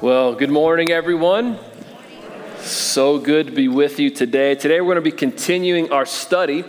Well, good morning, everyone. So good to be with you today. Today we're going to be continuing our study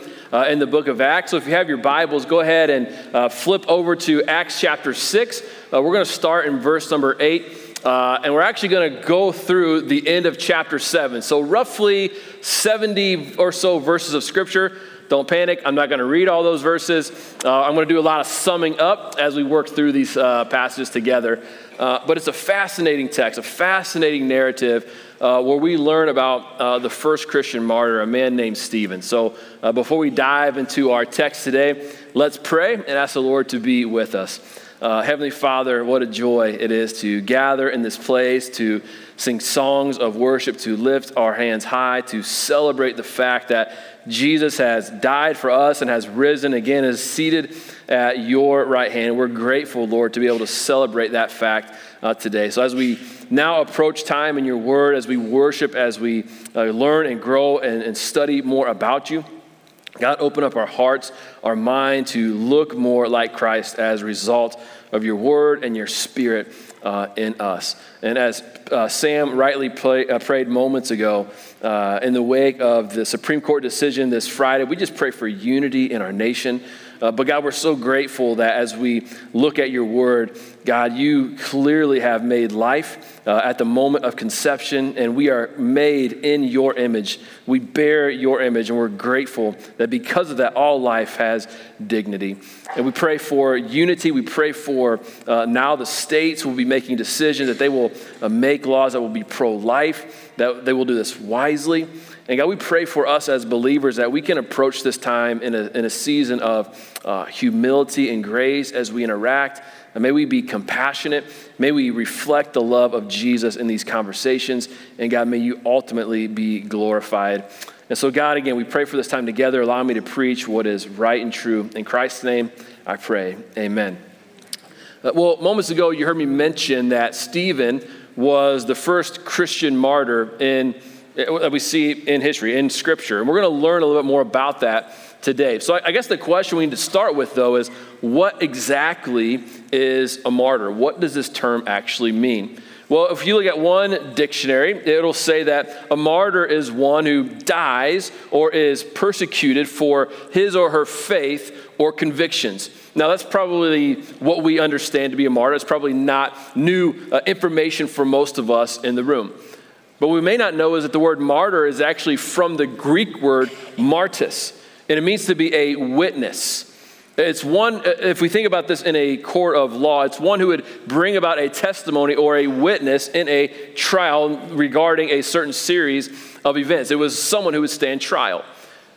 in the book of Acts. So if you have your Bibles, go ahead and flip over to Acts chapter 6. We're going to start in verse number 8, and we're actually going to go through the end of chapter 7. So roughly 70 or so verses of Scripture. Don't panic. I'm not going to read all those verses. I'm going to do a lot of summing up as we work through these passages together. But it's a fascinating text, a fascinating narrative where we learn about the first Christian martyr, a man named Stephen. So before we dive into our text today, let's pray and ask the Lord to be with us. Heavenly Father, what a joy it is to gather in this place, to sing songs of worship, to lift our hands high, to celebrate the fact that Jesus has died for us and has risen again, is seated at your right hand. We're grateful, Lord, to be able to celebrate that fact today. So as we now approach time in your word, as we worship, as we learn and grow and study more about you, God, open up our hearts, our mind to look more like Christ as a result of your word and your spirit in us. And as Sam rightly prayed moments ago, in the wake of the Supreme Court decision this Friday, we just pray for unity in our nation. But God, we're so grateful that as we look at your word, God, you clearly have made life at the moment of conception, and we are made in your image. We bear your image, and we're grateful that because of that, all life has dignity. And we pray for unity. We pray for now the states will be making decisions, that they will make laws that will be pro-life, that they will do this wisely. And God, we pray for us as believers that we can approach this time in a season of humility and grace as we interact. And may we be compassionate. May we reflect the love of Jesus in these conversations. And God, may you ultimately be glorified. And so God, again, we pray for this time together. Allow me to preach what is right and true. In Christ's name, I pray. Amen. Well, moments ago, you heard me mention that Stephen was the first Christian martyr that we see in history, in Scripture. And we're going to learn a little bit more about that today. So I guess the question we need to start with, though, is what exactly is a martyr? What does this term actually mean? Well, if you look at one dictionary, it'll say that a martyr is one who dies or is persecuted for his or her faith or convictions. Now, that's probably what we understand to be a martyr. It's probably not new information for most of us in the room. But what we may not know is that the word martyr is actually from the Greek word martys, and it means to be a witness. It's one, if we think about this in a court of law, it's one who would bring about a testimony or a witness in a trial regarding a certain series of events. It was someone who would stand trial.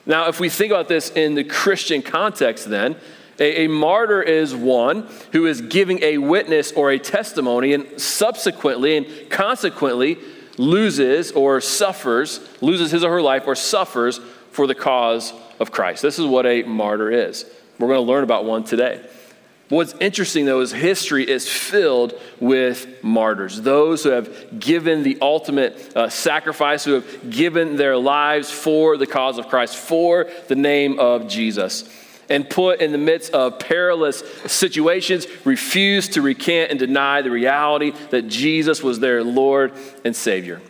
Now, if we think about this in the Christian context then, a martyr is one who is giving a witness or a testimony and subsequently and consequently loses his or her life or suffers for the cause of Christ. This is what a martyr is. We're going to learn about one today. What's interesting, though, is history is filled with martyrs, those who have given the ultimate sacrifice, who have given their lives for the cause of Christ, for the name of Jesus, and put in the midst of perilous situations, refused to recant and deny the reality that Jesus was their Lord and Savior.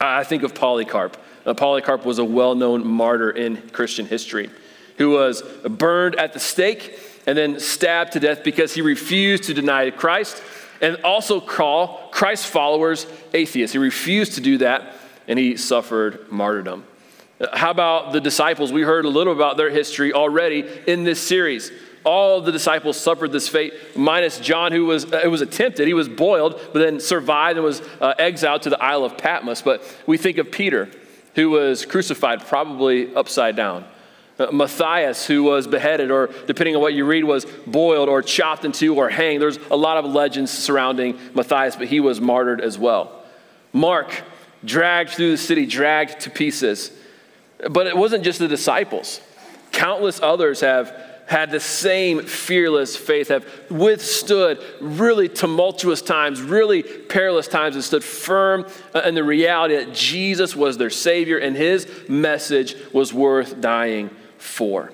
I think of Polycarp. Polycarp was a well-known martyr in Christian history who was burned at the stake and then stabbed to death because he refused to deny Christ and also call Christ's followers atheists. He refused to do that, and he suffered martyrdom. How about the disciples? We heard a little about their history already in this series. All the disciples suffered this fate, minus John, who was attempted. He was boiled, but then survived and was exiled to the Isle of Patmos. But we think of Peter, who was crucified, probably upside down. Matthias, who was beheaded, or depending on what you read, was boiled or chopped in two or hanged. There's a lot of legends surrounding Matthias, but he was martyred as well. Mark, dragged through the city, dragged to pieces. But it wasn't just the disciples. Countless others have had the same fearless faith, have withstood really tumultuous times, really perilous times, and stood firm in the reality that Jesus was their Savior and his message was worth dying for.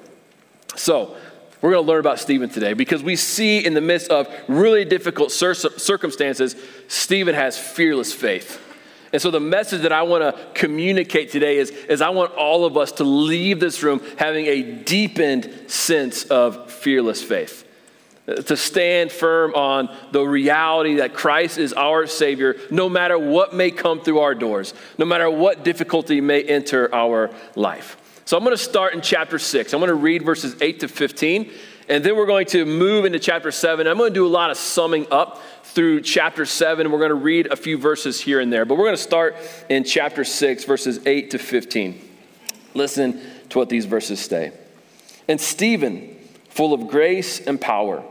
So We're going to learn about Stephen today because we see in the midst of really difficult circumstances, Stephen has fearless faith. And so the message that I want to communicate today is I want all of us to leave this room having a deepened sense of fearless faith, to stand firm on the reality that Christ is our Savior no matter what may come through our doors, no matter what difficulty may enter our life. So I'm going to start in chapter 6. I'm going to read verses 8 to 15, and then we're going to move into chapter 7. I'm going to do a lot of summing up through chapter 7. We're going to read a few verses here and there, but we're going to start in chapter 6, verses 8 to 15. Listen to what these verses say. And Stephen, full of grace and power,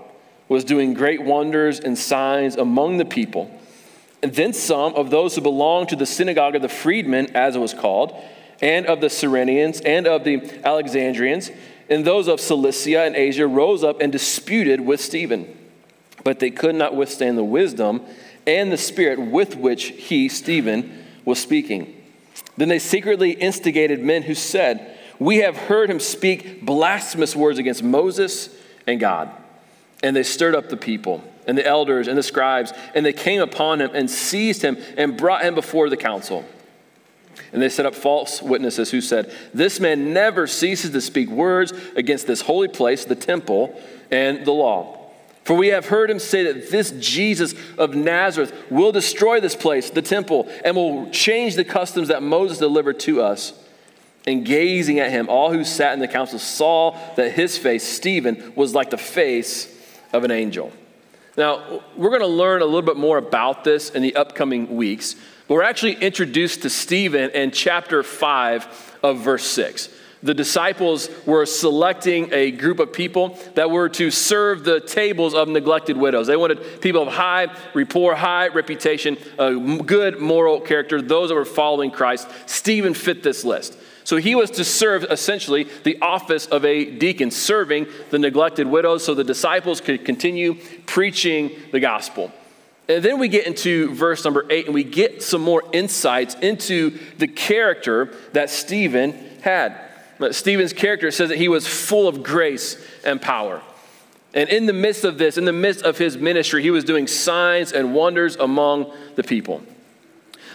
was doing great wonders and signs among the people. And then some of those who belonged to the synagogue of the freedmen, as it was called, and of the Cyrenians, and of the Alexandrians, and those of Cilicia and Asia rose up and disputed with Stephen. But they could not withstand the wisdom and the spirit with which he, Stephen, was speaking. Then they secretly instigated men who said, "We have heard him speak blasphemous words against Moses and God." And they stirred up the people and the elders and the scribes, and they came upon him and seized him and brought him before the council. And they set up false witnesses who said, "This man never ceases to speak words against this holy place, the temple, and the law. For we have heard him say that this Jesus of Nazareth will destroy this place, the temple, and will change the customs that Moses delivered to us." And gazing at him, all who sat in the council saw that his face, Stephen, was like the face of an angel. Now, we're going to learn a little bit more about this in the upcoming weeks. We're actually introduced to Stephen in chapter 5 of verse 6. The disciples were selecting a group of people that were to serve the tables of neglected widows. They wanted people of high rapport, high reputation, a good moral character, those that were following Christ. Stephen fit this list. So he was to serve essentially the office of a deacon, serving the neglected widows so the disciples could continue preaching the gospel. And then we get into verse number 8, and we get some more insights into the character that Stephen had. Stephen's character says that he was full of grace and power. And in the midst of this, in the midst of his ministry, he was doing signs and wonders among the people.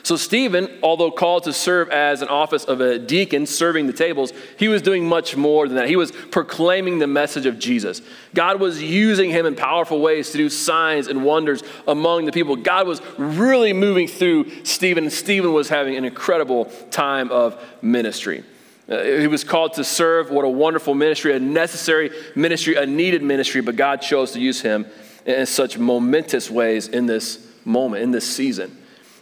So Stephen, although called to serve as an office of a deacon serving the tables, he was doing much more than that. He was proclaiming the message of Jesus. God was using him in powerful ways to do signs and wonders among the people. God was really moving through Stephen, and Stephen was having an incredible time of ministry. He was called to serve. What a wonderful ministry, a necessary ministry, a needed ministry, but God chose to use him in such momentous ways in this moment, in this season.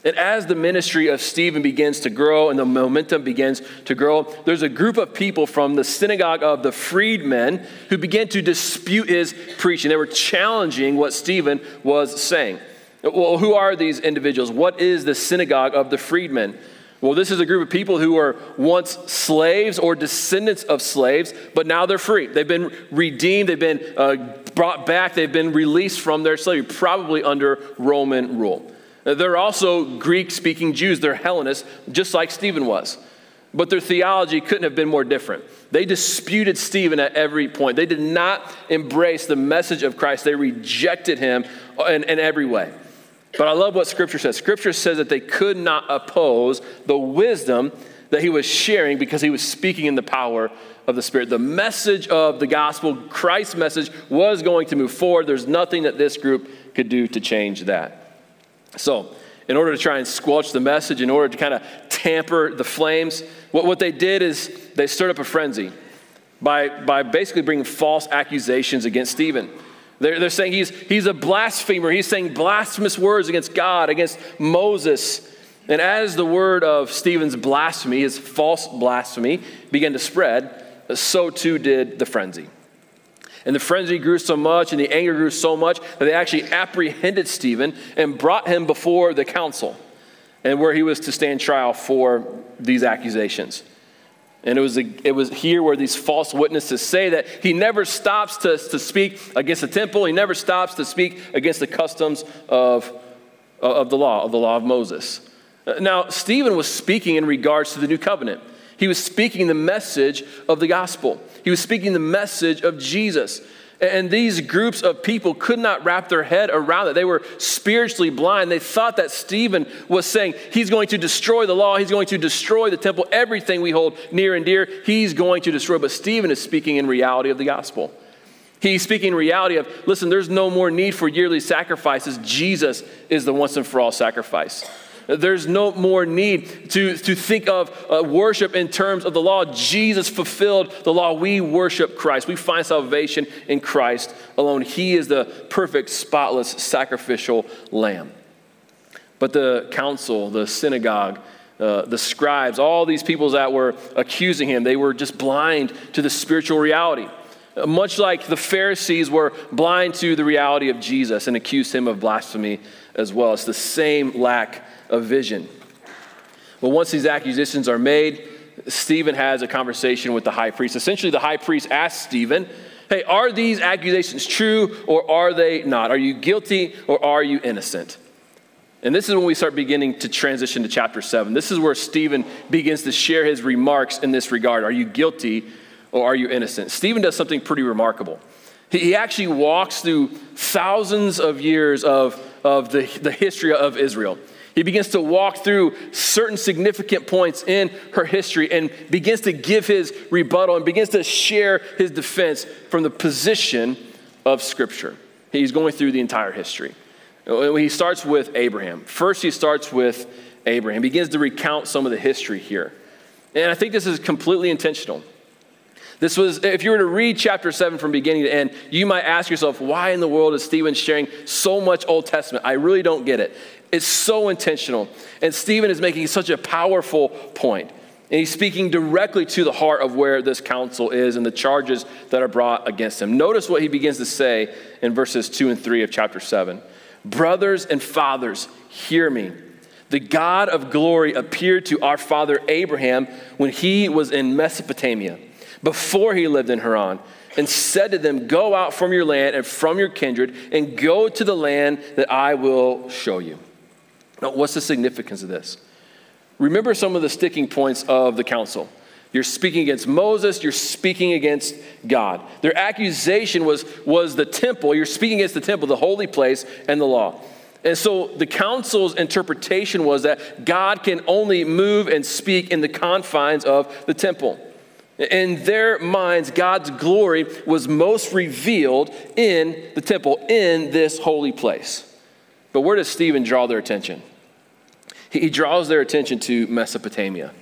And as the ministry of Stephen begins to grow and the momentum begins to grow, there's a group of people from the synagogue of the freedmen who began to dispute his preaching. They were challenging what Stephen was saying. Well, who are these individuals? What is the synagogue of the freedmen? Well, this is a group of people who were once slaves or descendants of slaves, but now they're free. They've been redeemed. They've been brought back. They've been released from their slavery, probably under Roman rule. They're also Greek-speaking Jews. They're Hellenists, just like Stephen was. But their theology couldn't have been more different. They disputed Stephen at every point. They did not embrace the message of Christ. They rejected him in every way. But I love what Scripture says. Scripture says that they could not oppose the wisdom that he was sharing because he was speaking in the power of the Spirit. The message of the gospel, Christ's message, was going to move forward. There's nothing that this group could do to change that. So, in order to try and squelch the message, in order to kind of tamper the flames, what they did is they stirred up a frenzy by basically bringing false accusations against Stephen. They're saying he's a blasphemer. He's saying blasphemous words against God, against Moses. And as the word of Stephen's blasphemy, his false blasphemy, began to spread, so too did the frenzy. And the frenzy grew so much and the anger grew so much that they actually apprehended Stephen and brought him before the council, and where he was to stand trial for these accusations. And it was here where these false witnesses say that he never stops to speak against the temple. He never stops to speak against the customs of the law of Moses. Now, Stephen was speaking in regards to the new covenant. He was speaking the message of the gospel. He was speaking the message of Jesus. And these groups of people could not wrap their head around it. They were spiritually blind. They thought that Stephen was saying, he's going to destroy the law. He's going to destroy the temple. Everything we hold near and dear, he's going to destroy. But Stephen is speaking in reality of the gospel. He's speaking in reality of, listen, there's no more need for yearly sacrifices. Jesus is the once and for all sacrifice. There's no more need to think of worship in terms of the law. Jesus fulfilled the law. We worship Christ. We find salvation in Christ alone. He is the perfect, spotless, sacrificial lamb. But the council, the synagogue, the scribes, all these people that were accusing him, they were just blind to the spiritual reality. Much like the Pharisees were blind to the reality of Jesus and accused him of blasphemy as well. It's the same lack of vision. Well, once these accusations are made, Stephen has a conversation with the high priest. Essentially, the high priest asks Stephen, hey, are these accusations true or are they not? Are you guilty or are you innocent? And this is when we start beginning to transition to chapter 7. This is where Stephen begins to share his remarks in this regard. Are you guilty or are you innocent? Stephen does something pretty remarkable. He actually walks through thousands of years of the history of Israel. He begins to walk through certain significant points in her history and begins to give his rebuttal and begins to share his defense from the position of Scripture. He's going through the entire history. He starts with Abraham. First, he starts with Abraham. He begins to recount some of the history here. And I think this is completely intentional. This was, if you were to read chapter 7 from beginning to end, you might ask yourself, why in the world is Stephen sharing so much Old Testament? I really don't get it. It's so intentional. And Stephen is making such a powerful point. And he's speaking directly to the heart of where this council is and the charges that are brought against him. Notice what he begins to say in verses 2 and 3 of chapter 7. Brothers and fathers, hear me. The God of glory appeared to our father Abraham when he was in Mesopotamia, before he lived in Haran, and said to them, go out from your land and from your kindred and go to the land that I will show you. Now, what's the significance of this? Remember some of the sticking points of the council. You're speaking against Moses. You're speaking against God. Their accusation was the temple. You're speaking against the temple, the holy place, and the law. And so the council's interpretation was that God can only move and speak in the confines of the temple. In their minds, God's glory was most revealed in the temple, in this holy place. But where does Stephen draw their attention? He draws their attention to Mesopotamia.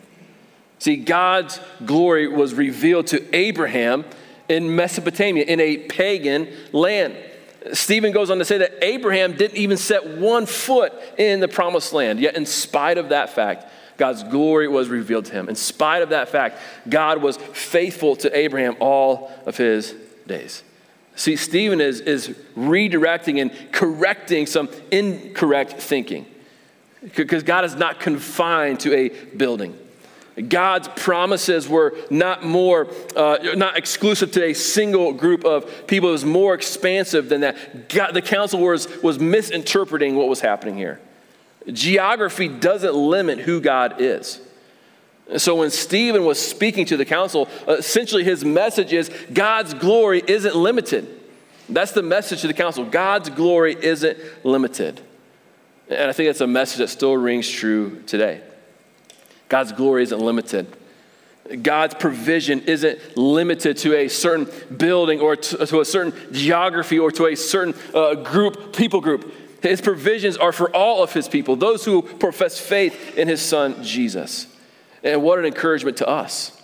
See, God's glory was revealed to Abraham in Mesopotamia, in a pagan land. Stephen goes on to say that Abraham didn't even set one foot in the promised land. Yet in spite of that fact, God's glory was revealed to him. In spite of that fact, God was faithful to Abraham all of his days. See, Stephen is redirecting and correcting some incorrect thinking, because God is not confined to a building. God's promises were not exclusive to a single group of people. It was more expansive than that. The council was misinterpreting what was happening here. Geography doesn't limit who God is. So when Stephen was speaking to the council, essentially his message is God's glory isn't limited. That's the message to the council. God's glory isn't limited. And I think that's a message that still rings true today. God's glory isn't limited. God's provision isn't limited to a certain building or to a certain geography or to a certain people group. His provisions are for all of his people, those who profess faith in his son, Jesus. And what an encouragement to us.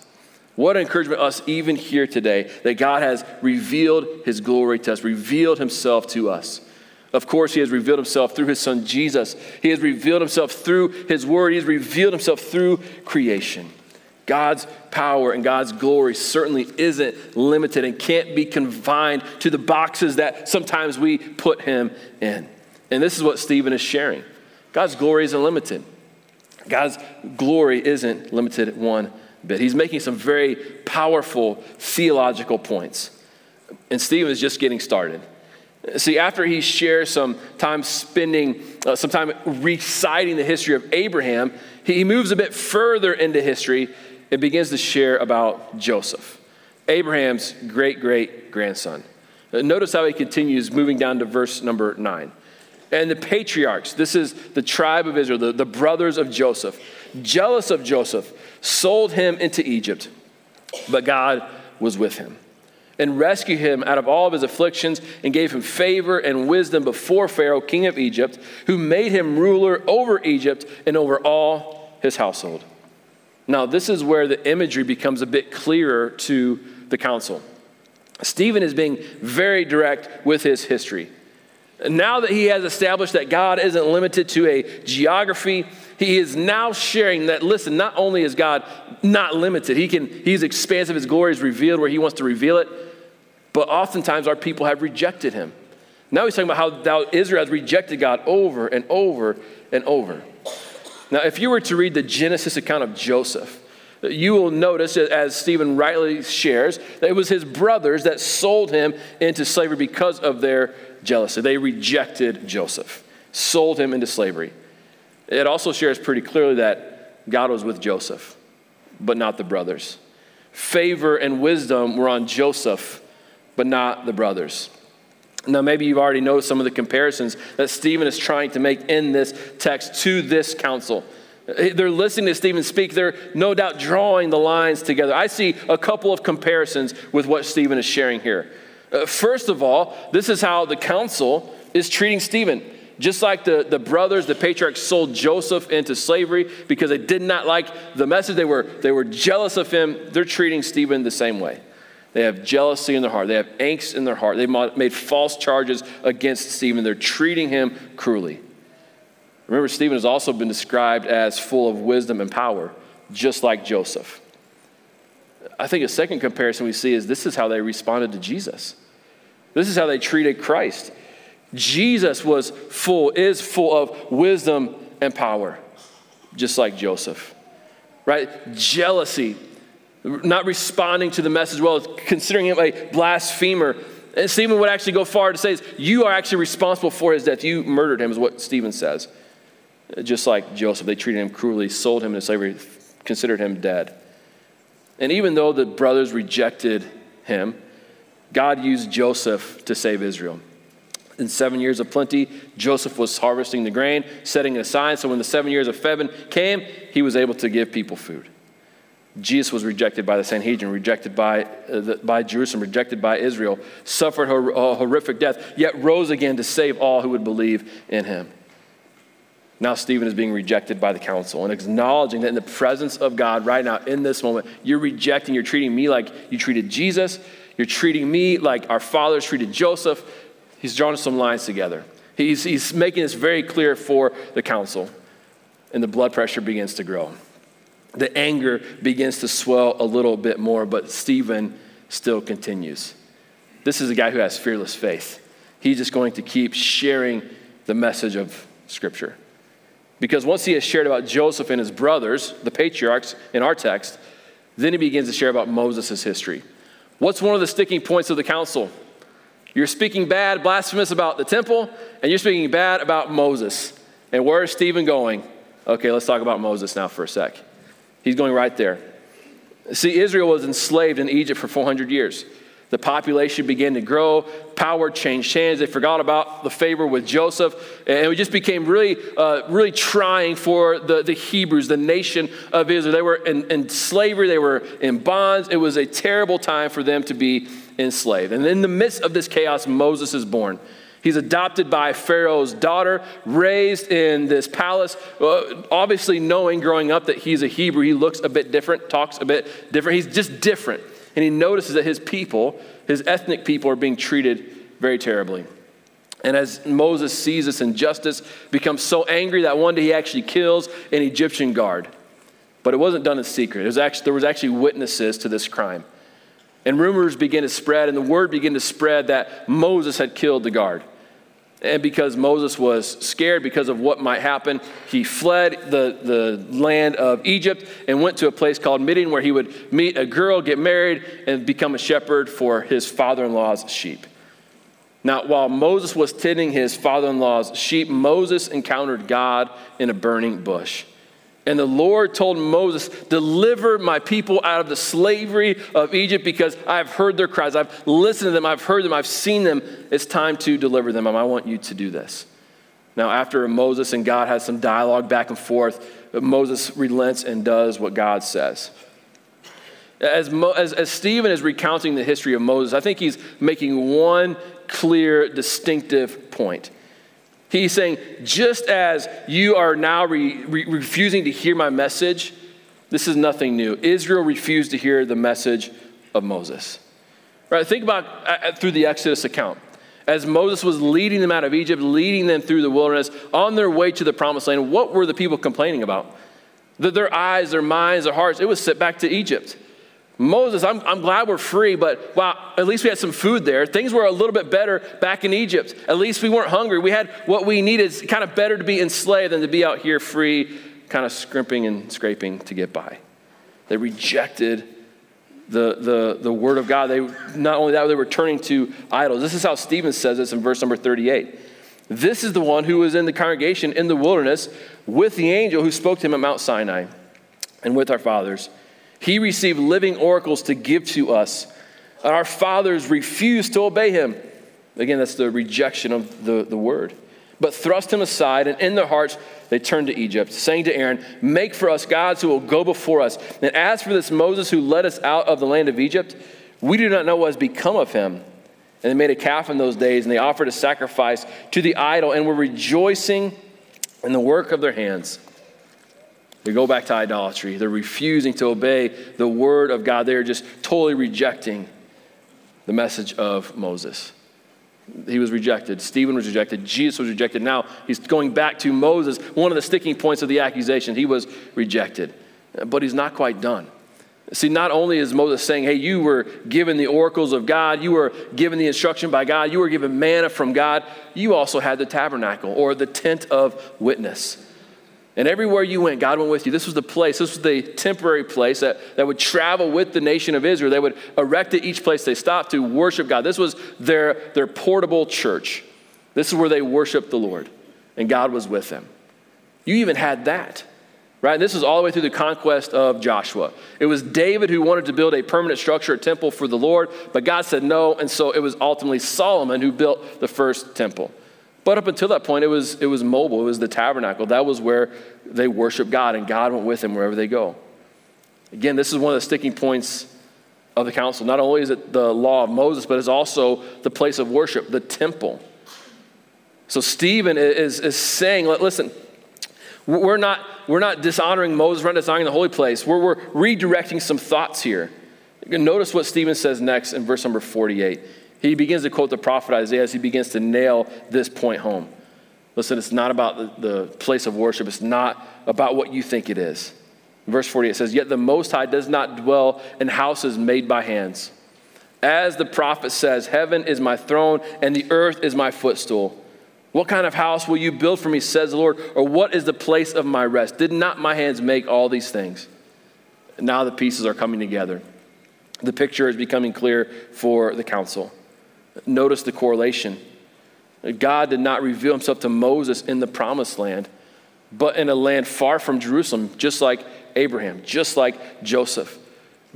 What an encouragement to us even here today, that God has revealed his glory to us, revealed himself to us. Of course, he has revealed himself through his son, Jesus. He has revealed himself through his word. He has revealed himself through creation. God's power and God's glory certainly isn't limited and can't be confined to the boxes that sometimes we put him in. And this is what Stephen is sharing. God's glory isn't limited. God's glory isn't limited one bit. He's making some very powerful theological points. And Stephen is just getting started. See, after he shares some time reciting the history of Abraham, he moves a bit further into history and begins to share about Joseph, Abraham's great-great-grandson. Notice how he continues moving down to verse number 9. And the patriarchs, this is the tribe of Israel, the brothers of Joseph, jealous of Joseph, sold him into Egypt, but God was with him and rescued him out of all of his afflictions and gave him favor and wisdom before Pharaoh, king of Egypt, who made him ruler over Egypt and over all his household. Now, this is where the imagery becomes a bit clearer to the council. Stephen is being very direct with his history. Now that he has established that God isn't limited to a geography, he is now sharing that, listen, not only is God not limited, he's expansive, his glory is revealed where he wants to reveal it, but oftentimes our people have rejected him. Now he's talking about how Israel has rejected God over and over and over. Now, if you were to read the Genesis account of Joseph, you will notice, as Stephen rightly shares, that it was his brothers that sold him into slavery because of their jealousy. They rejected Joseph, sold him into slavery. It also shares pretty clearly that God was with Joseph, but not the brothers. Favor and wisdom were on Joseph, but not the brothers. Now, maybe you've already noticed some of the comparisons that Stephen is trying to make in this text to this council. They're listening to Stephen speak. They're no doubt drawing the lines together. I see a couple of comparisons with what Stephen is sharing here. First of all, this is how the council is treating Stephen. Just like the brothers, the patriarchs sold Joseph into slavery because they did not like the message. They were jealous of him. They're treating Stephen the same way. They have jealousy in their heart. They have angst in their heart. They've made false charges against Stephen. They're treating him cruelly. Remember, Stephen has also been described as full of wisdom and power, just like Joseph. I think a second comparison we see is this is how they responded to Jesus. This is how they treated Christ. Jesus is full of wisdom and power, just like Joseph, right? Jealousy. Not responding to the message well, considering him a blasphemer. And Stephen would actually go far to say, you are actually responsible for his death. You murdered him, is what Stephen says. Just like Joseph, they treated him cruelly, sold him into slavery, considered him dead. And even though the brothers rejected him, God used Joseph to save Israel. In 7 years of plenty, Joseph was harvesting the grain, setting it aside. So when the 7 years of famine came, he was able to give people food. Jesus was rejected by the Sanhedrin, rejected by Jerusalem, rejected by Israel, suffered a horrific death, yet rose again to save all who would believe in him. Now Stephen is being rejected by the council and acknowledging that in the presence of God right now, in this moment, you're treating me like you treated Jesus. You're treating me like our fathers treated Joseph. He's drawn some lines together. He's making this very clear for the council, and the blood pressure begins to grow. The anger begins to swell a little bit more, but Stephen still continues. This is a guy who has fearless faith. He's just going to keep sharing the message of Scripture. Because once he has shared about Joseph and his brothers, the patriarchs in our text, then he begins to share about Moses' history. What's one of the sticking points of the council? You're speaking bad, blasphemous about the temple, and you're speaking bad about Moses. And where is Stephen going? Okay, let's talk about Moses now for a sec. He's going right there. See, Israel was enslaved in Egypt for 400 years. The population began to grow. Power changed hands. They forgot about the favor with Joseph. And it just became really trying for the Hebrews, the nation of Israel. They were in slavery. They were in bonds. It was a terrible time for them to be enslaved. And in the midst of this chaos, Moses is born. He's adopted by Pharaoh's daughter, raised in this palace, obviously knowing growing up that he's a Hebrew. He looks a bit different, talks a bit different. He's just different. And he notices that his people, his ethnic people, are being treated very terribly. And as Moses sees this injustice, becomes so angry that one day he actually kills an Egyptian guard. But it wasn't done in secret. There was actually witnesses to this crime. And rumors began to spread, and the word began to spread that Moses had killed the guard. And because Moses was scared because of what might happen, he fled the land of Egypt and went to a place called Midian, where he would meet a girl, get married, and become a shepherd for his father-in-law's sheep. Now, while Moses was tending his father-in-law's sheep, Moses encountered God in a burning bush. And the Lord told Moses, deliver my people out of the slavery of Egypt because I've heard their cries. I've listened to them. I've heard them. I've seen them. It's time to deliver them. And I want you to do this. Now, after Moses and God had some dialogue back and forth, Moses relents and does what God says. As Stephen is recounting the history of Moses, I think he's making one clear, distinctive point. He's saying, just as you are now refusing to hear my message, this is nothing new. Israel refused to hear the message of Moses. Right? Think about through the Exodus account. As Moses was leading them out of Egypt, leading them through the wilderness, on their way to the promised land, what were the people complaining about? Their eyes, their minds, their hearts, it was sent back to Egypt. Moses, I'm glad we're free, but wow, at least we had some food there. Things were a little bit better back in Egypt. At least we weren't hungry. We had what we needed. It's kind of better to be enslaved than to be out here free, kind of scrimping and scraping to get by. They rejected the word of God. They, not only that, they were turning to idols. This is how Stephen says this in verse number 38. This is the one who was in the congregation in the wilderness with the angel who spoke to him at Mount Sinai and with our fathers. He received living oracles to give to us, and our fathers refused to obey him. Again, that's the rejection of the word. But thrust him aside, and in their hearts they turned to Egypt, saying to Aaron, make for us gods who will go before us. And as for this Moses who led us out of the land of Egypt, we do not know what has become of him. And they made a calf in those days, and they offered a sacrifice to the idol, and were rejoicing in the work of their hands. They go back to idolatry. They're refusing to obey the word of God. They're just totally rejecting the message of Moses. He was rejected. Stephen was rejected. Jesus was rejected. Now he's going back to Moses, one of the sticking points of the accusation. He was rejected, but he's not quite done. See, not only is Moses saying, hey, you were given the oracles of God, you were given the instruction by God, you were given manna from God, you also had the tabernacle or the tent of witness. And everywhere you went, God went with you. This was the place, this was the temporary place that would travel with the nation of Israel. They would erect at each place they stopped to worship God. This was their portable church. This is where they worshiped the Lord, and God was with them. You even had that, right? This was all the way through the conquest of Joshua. It was David who wanted to build a permanent structure, a temple for the Lord, but God said no, and so it was ultimately Solomon who built the first temple. But up until that point, it was mobile. It was the tabernacle. That was where they worshiped God, and God went with them wherever they go. Again, this is one of the sticking points of the council. Not only is it the law of Moses, but it's also the place of worship, the temple. So Stephen is saying, listen, we're not dishonoring Moses, we're not dishonoring the holy place. We're redirecting some thoughts here. Notice what Stephen says next in verse number 48. He begins to quote the prophet Isaiah as he begins to nail this point home. Listen, it's not about the place of worship. It's not about what you think it is. In verse 48 says, yet the Most High does not dwell in houses made by hands. As the prophet says, heaven is my throne and the earth is my footstool. What kind of house will you build for me, says the Lord, or what is the place of my rest? Did not my hands make all these things? Now the pieces are coming together. The picture is becoming clear for the council. Notice the correlation. God did not reveal himself to Moses in the promised land, but in a land far from Jerusalem, just like Abraham, just like Joseph.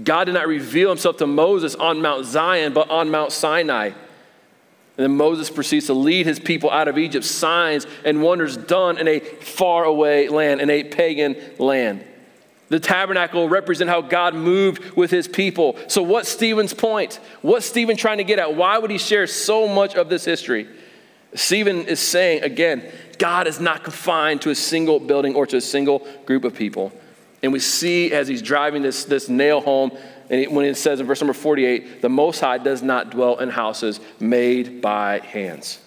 God did not reveal himself to Moses on Mount Zion, but on Mount Sinai. And then Moses proceeds to lead his people out of Egypt, signs and wonders done in a faraway land, in a pagan land. The tabernacle represents how God moved with his people. So what's Stephen's point? What's Stephen trying to get at? Why would he share so much of this history? Stephen is saying, again, God is not confined to a single building or to a single group of people. And we see as he's driving this nail home, and when it says in verse number 48, the Most High does not dwell in houses made by hands.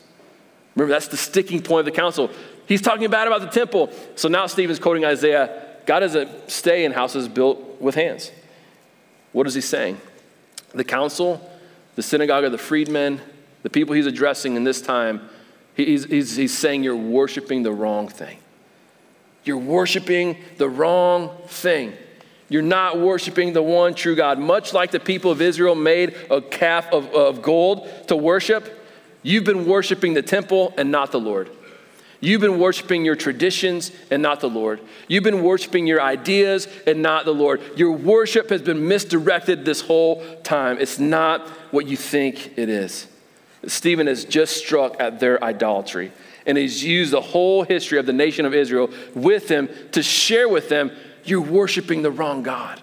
Remember, that's the sticking point of the council. He's talking bad about the temple. So now Stephen's quoting Isaiah. God doesn't stay in houses built with hands. What is he saying? The council, the synagogue of the freedmen, the people he's addressing in this time, he's saying you're worshiping the wrong thing. You're worshiping the wrong thing. You're not worshiping the one true God. Much like the people of Israel made a calf of gold to worship, you've been worshiping the temple and not the Lord. You've been worshiping your traditions and not the Lord. You've been worshiping your ideas and not the Lord. Your worship has been misdirected this whole time. It's not what you think it is. Stephen is just struck at their idolatry, and he's used the whole history of the nation of Israel with him to share with them, you're worshiping the wrong God.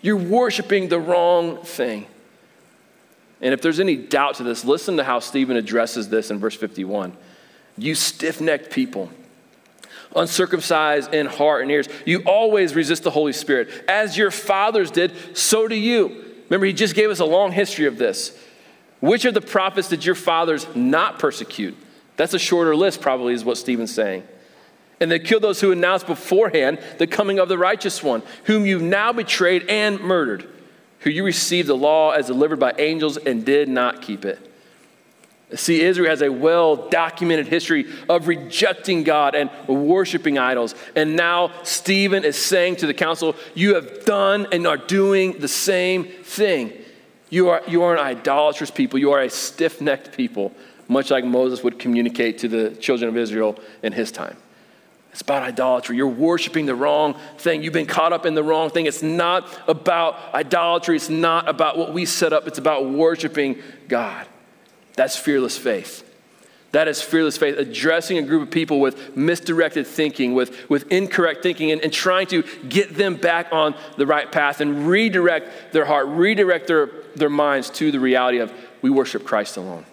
You're worshiping the wrong thing. And if there's any doubt to this, listen to how Stephen addresses this in verse 51. You stiff-necked people, uncircumcised in heart and ears, you always resist the Holy Spirit. As your fathers did, so do you. Remember, he just gave us a long history of this. Which of the prophets did your fathers not persecute? That's a shorter list, probably, is what Stephen's saying. And they killed those who announced beforehand the coming of the righteous one, whom you've now betrayed and murdered, who you received the law as delivered by angels and did not keep it. See, Israel has a well-documented history of rejecting God and worshiping idols. And now Stephen is saying to the council, you have done and are doing the same thing. You are an idolatrous people. You are a stiff-necked people, much like Moses would communicate to the children of Israel in his time. It's about idolatry. You're worshiping the wrong thing. You've been caught up in the wrong thing. It's not about idolatry. It's not about what we set up. It's about worshiping God. That's fearless faith. That is fearless faith, addressing a group of people with misdirected thinking, with incorrect thinking, and trying to get them back on the right path and redirect their heart, redirect their minds to the reality of we worship Christ alone.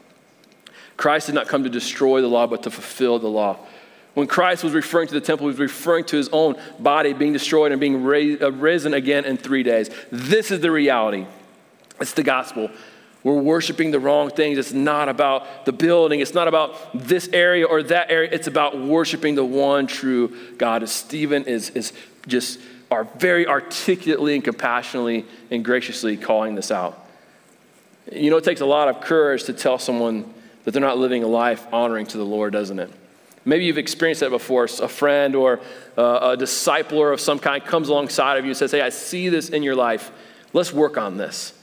Christ did not come to destroy the law, but to fulfill the law. When Christ was referring to the temple, he was referring to his own body being destroyed and being risen again in 3 days. This is the reality. It's the gospel. We're worshiping the wrong things. It's not about the building. It's not about this area or that area. It's about worshiping the one true God. As Stephen is just are very articulately and compassionately and graciously calling this out. You know, it takes a lot of courage to tell someone that they're not living a life honoring to the Lord, doesn't it? Maybe you've experienced that before. A friend or a discipler of some kind comes alongside of you and says, hey, I see this in your life. Let's work on this.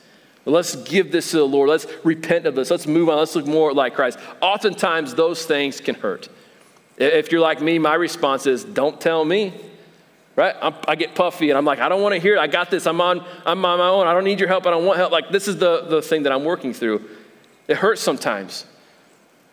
Let's give this to the Lord. Let's repent of this. Let's move on. Let's look more like Christ. Oftentimes, those things can hurt. If you're like me, my response is, don't tell me, right? I get puffy and I'm like, I don't want to hear it. I got this. I'm on my own. I don't need your help. I don't want help. Like, this is the thing that I'm working through. It hurts sometimes.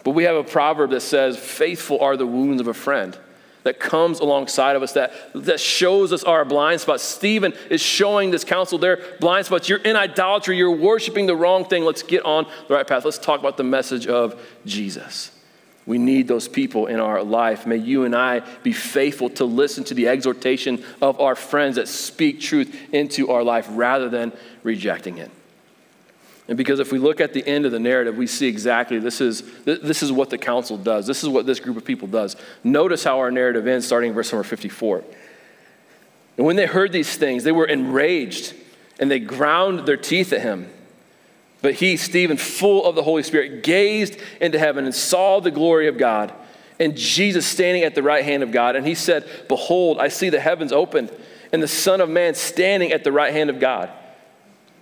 But we have a proverb that says, faithful are the wounds of a friend that comes alongside of us, that shows us our blind spots. Stephen is showing this council their blind spots. You're in idolatry. You're worshiping the wrong thing. Let's get on the right path. Let's talk about the message of Jesus. We need those people in our life. May you and I be faithful to listen to the exhortation of our friends that speak truth into our life rather than rejecting it. And because if we look at the end of the narrative, we see exactly this is what the council does. This is what this group of people does. Notice how our narrative ends starting in verse number 54. And when they heard these things, they were enraged and they ground their teeth at him. But he, Stephen, full of the Holy Spirit, gazed into heaven and saw the glory of God and Jesus standing at the right hand of God. And he said, behold, I see the heavens opened and the Son of Man standing at the right hand of God.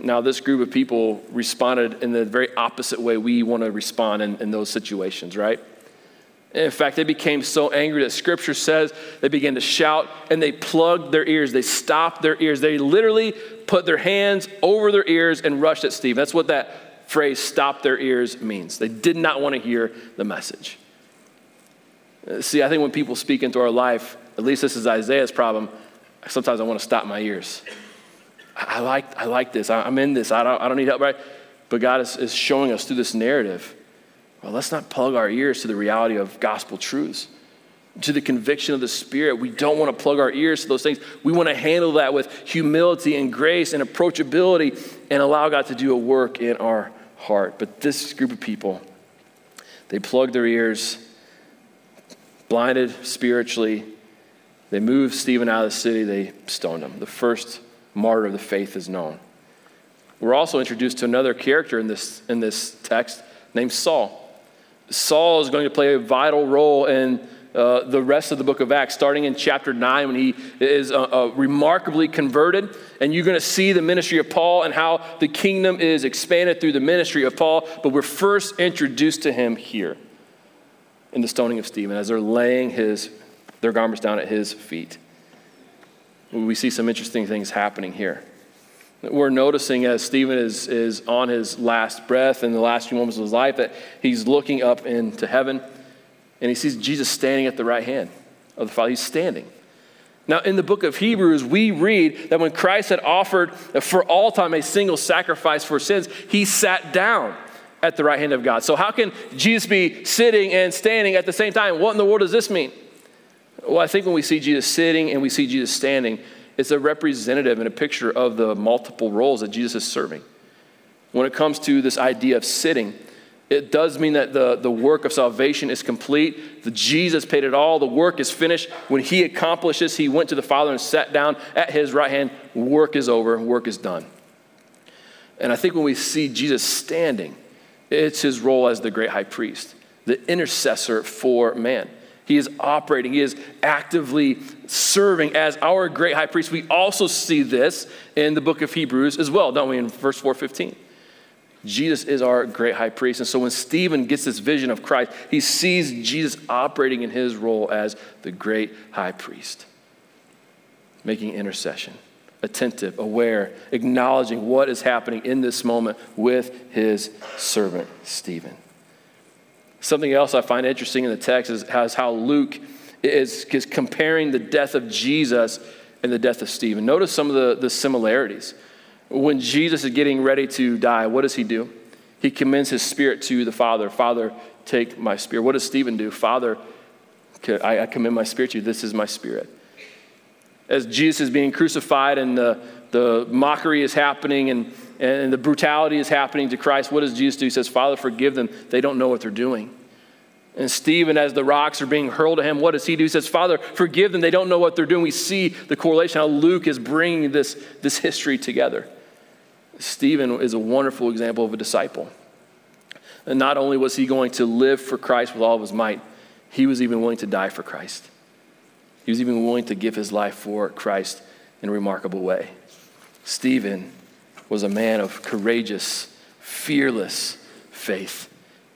Now, this group of people responded in the very opposite way we want to respond in those situations, right? In fact, they became so angry that Scripture says they began to shout and they plugged their ears. They stopped their ears. They literally put their hands over their ears and rushed at Stephen. That's what that phrase, stop their ears, means. They did not want to hear the message. See, I think when people speak into our life, at least this is Isaiah's problem, sometimes I want to stop my ears. I like this. I'm in this. I don't need help, right? But God is showing us through this narrative, well, let's not plug our ears to the reality of gospel truths, to the conviction of the Spirit. We don't want to plug our ears to those things. We want to handle that with humility and grace and approachability and allow God to do a work in our heart. But this group of people, they plugged their ears, blinded spiritually, They moved Stephen out of the city. They stoned him. The first martyr of the faith is known. We're also introduced to another character in this text named Saul. Saul is going to play a vital role in the rest of the book of Acts, starting in chapter 9 when he is remarkably converted. And you're going to see the ministry of Paul and how the kingdom is expanded through the ministry of Paul. But we're first introduced to him here in the stoning of Stephen as they're laying their garments down at his feet. We see some interesting things happening here. We're noticing as Stephen is on his last breath in the last few moments of his life that he's looking up into heaven and he sees Jesus standing at the right hand of the Father. He's standing. Now, in the book of Hebrews, we read that when Christ had offered for all time a single sacrifice for sins, he sat down at the right hand of God. So how can Jesus be sitting and standing at the same time? What in the world does this mean? Well, I think when we see Jesus sitting and we see Jesus standing, it's a representative and a picture of the multiple roles that Jesus is serving. When it comes to this idea of sitting, it does mean that the work of salvation is complete. Jesus paid it all. The work is finished. When he accomplished this, he went to the Father and sat down at his right hand. Work is over. Work is done. And I think when we see Jesus standing, it's his role as the great high priest, the intercessor for man. He is operating. He is actively serving as our great high priest. We also see this in the book of Hebrews as well, don't we? In verse 4:15, Jesus is our great high priest. And so when Stephen gets this vision of Christ, he sees Jesus operating in his role as the great high priest, making intercession, attentive, aware, acknowledging what is happening in this moment with his servant Stephen. Something else I find interesting in the text is how Luke is comparing the death of Jesus and the death of Stephen. Notice some of the similarities. When Jesus is getting ready to die, what does he do? He commends his spirit to the Father. Father, take my spirit. What does Stephen do? Father, I commend my spirit to you. This is my spirit. As Jesus is being crucified and the mockery is happening and the brutality is happening to Christ, what does Jesus do? He says, Father, forgive them. They don't know what they're doing. And Stephen, as the rocks are being hurled at him, what does he do? He says, Father, forgive them. They don't know what they're doing. We see the correlation, how Luke is bringing this history together. Stephen is a wonderful example of a disciple. And not only was he going to live for Christ with all of his might, he was even willing to die for Christ. He was even willing to give his life for Christ in a remarkable way. Stephen was a man of courageous, fearless faith.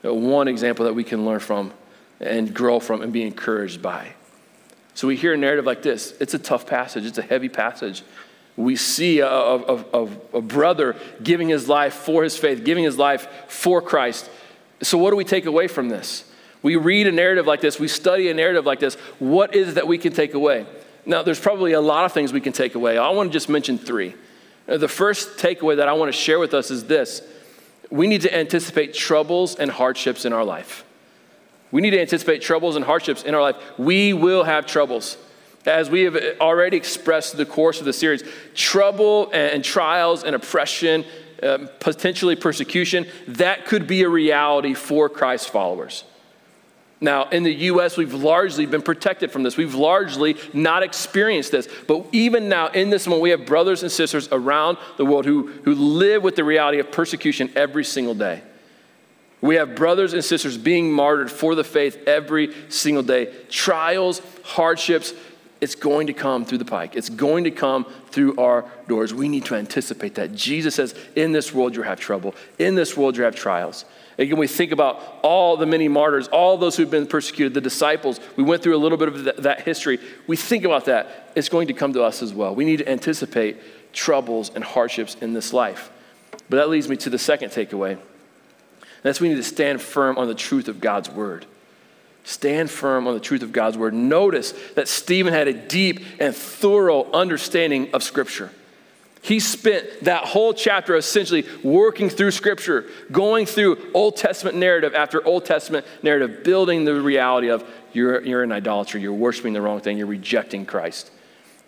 One example that we can learn from and grow from and be encouraged by. So we hear a narrative like this. It's a tough passage. It's a heavy passage. We see a brother giving his life for his faith, giving his life for Christ. So what do we take away from this? We read a narrative like this. We study a narrative like this. What is it that we can take away? Now, there's probably a lot of things we can take away. I want to just mention three. The first takeaway that I want to share with us is this. We need to anticipate troubles and hardships in our life. We need to anticipate troubles and hardships in our life. We will have troubles. As we have already expressed through the course of the series, trouble and trials and oppression, potentially persecution, that could be a reality for Christ's followers. Now, in the U.S., we've largely been protected from this. We've largely not experienced this. But even now, in this moment, we have brothers and sisters around the world who live with the reality of persecution every single day. We have brothers and sisters being martyred for the faith every single day. Trials, hardships, it's going to come through the pike. It's going to come through our doors. We need to anticipate that. Jesus says, in this world, you have trouble. In this world, you have trials. Again, we think about all the many martyrs, all those who've been persecuted, the disciples. We went through a little bit of that history. We think about that. It's going to come to us as well. We need to anticipate troubles and hardships in this life. But that leads me to the second takeaway. That's we need to stand firm on the truth of God's word. Stand firm on the truth of God's word. Notice that Stephen had a deep and thorough understanding of Scripture. He spent that whole chapter essentially working through Scripture, going through Old Testament narrative after Old Testament narrative, building the reality of you're in idolatry, you're worshiping the wrong thing, you're rejecting Christ.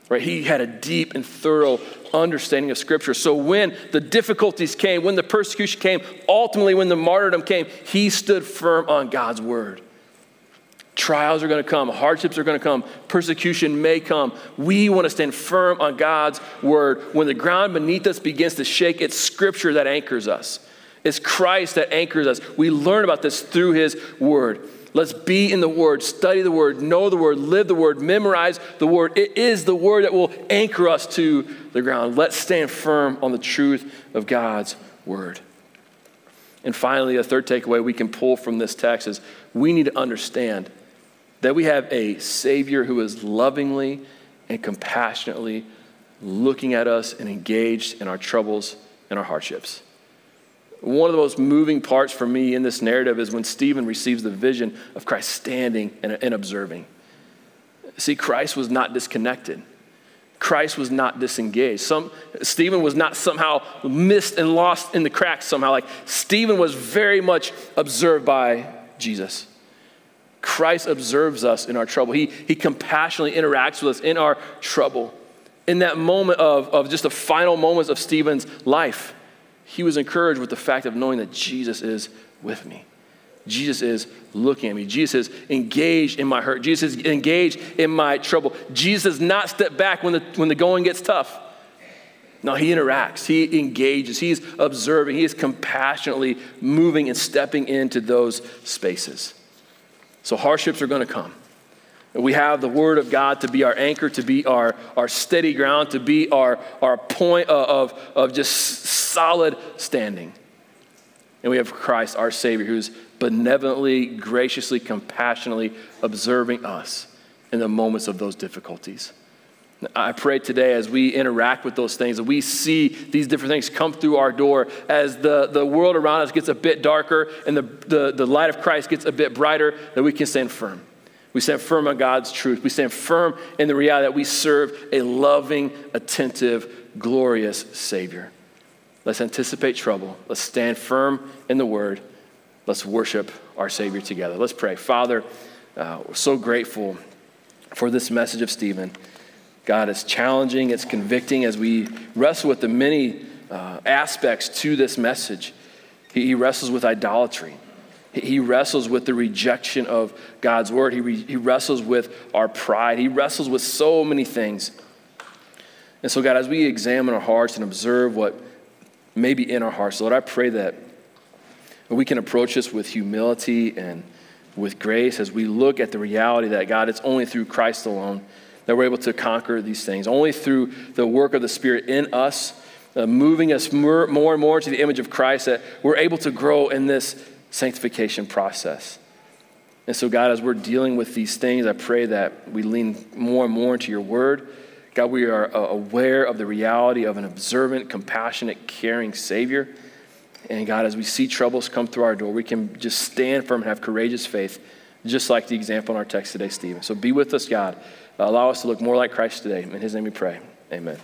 Right? He had a deep and thorough understanding of Scripture. So when the difficulties came, when the persecution came, ultimately when the martyrdom came, he stood firm on God's word. Trials are going to come. Hardships are going to come. Persecution may come. We want to stand firm on God's word. When the ground beneath us begins to shake, it's Scripture that anchors us. It's Christ that anchors us. We learn about this through his word. Let's be in the word, study the word, know the word, live the word, memorize the word. It is the word that will anchor us to the ground. Let's stand firm on the truth of God's word. And finally, a third takeaway we can pull from this text is we need to understand that we have a Savior who is lovingly and compassionately looking at us and engaged in our troubles and our hardships. One of the most moving parts for me in this narrative is when Stephen receives the vision of Christ standing and observing. See, Christ was not disconnected. Christ was not disengaged. Stephen was not somehow missed and lost in the cracks somehow. Like, Stephen was very much observed by Jesus. Christ observes us in our trouble. He compassionately interacts with us in our trouble. In that moment of just the final moments of Stephen's life, he was encouraged with the fact of knowing that Jesus is with me. Jesus is looking at me. Jesus is engaged in my hurt. Jesus is engaged in my trouble. Jesus does not step back when the going gets tough. No, he interacts. He engages. He's observing. He is compassionately moving and stepping into those spaces. So hardships are going to come. We have the word of God to be our anchor, to be our steady ground, to be our point of just solid standing. And we have Christ, our Savior, who's benevolently, graciously, compassionately observing us in the moments of those difficulties. I pray today as we interact with those things, that we see these different things come through our door as the world around us gets a bit darker and the light of Christ gets a bit brighter, that we can stand firm. We stand firm on God's truth. We stand firm in the reality that we serve a loving, attentive, glorious Savior. Let's anticipate trouble. Let's stand firm in the word. Let's worship our Savior together. Let's pray. Father, we're so grateful for this message of Stephen. God, it's challenging, it's convicting as we wrestle with the many aspects to this message. He wrestles with idolatry. He wrestles with the rejection of God's word. He wrestles with our pride. He wrestles with so many things. And so, God, as we examine our hearts and observe what may be in our hearts, Lord, I pray that we can approach this with humility and with grace as we look at the reality that, God, it's only through Christ alone that we're able to conquer these things, only through the work of the Spirit in us, moving us more and more to the image of Christ, that we're able to grow in this sanctification process. And so, God, as we're dealing with these things, I pray that we lean more and more into your word. God, we are aware of the reality of an observant, compassionate, caring Savior. And God, as we see troubles come through our door, we can just stand firm and have courageous faith, just like the example in our text today, Stephen. So be with us, God. Allow us to look more like Christ today. In his name we pray. Amen.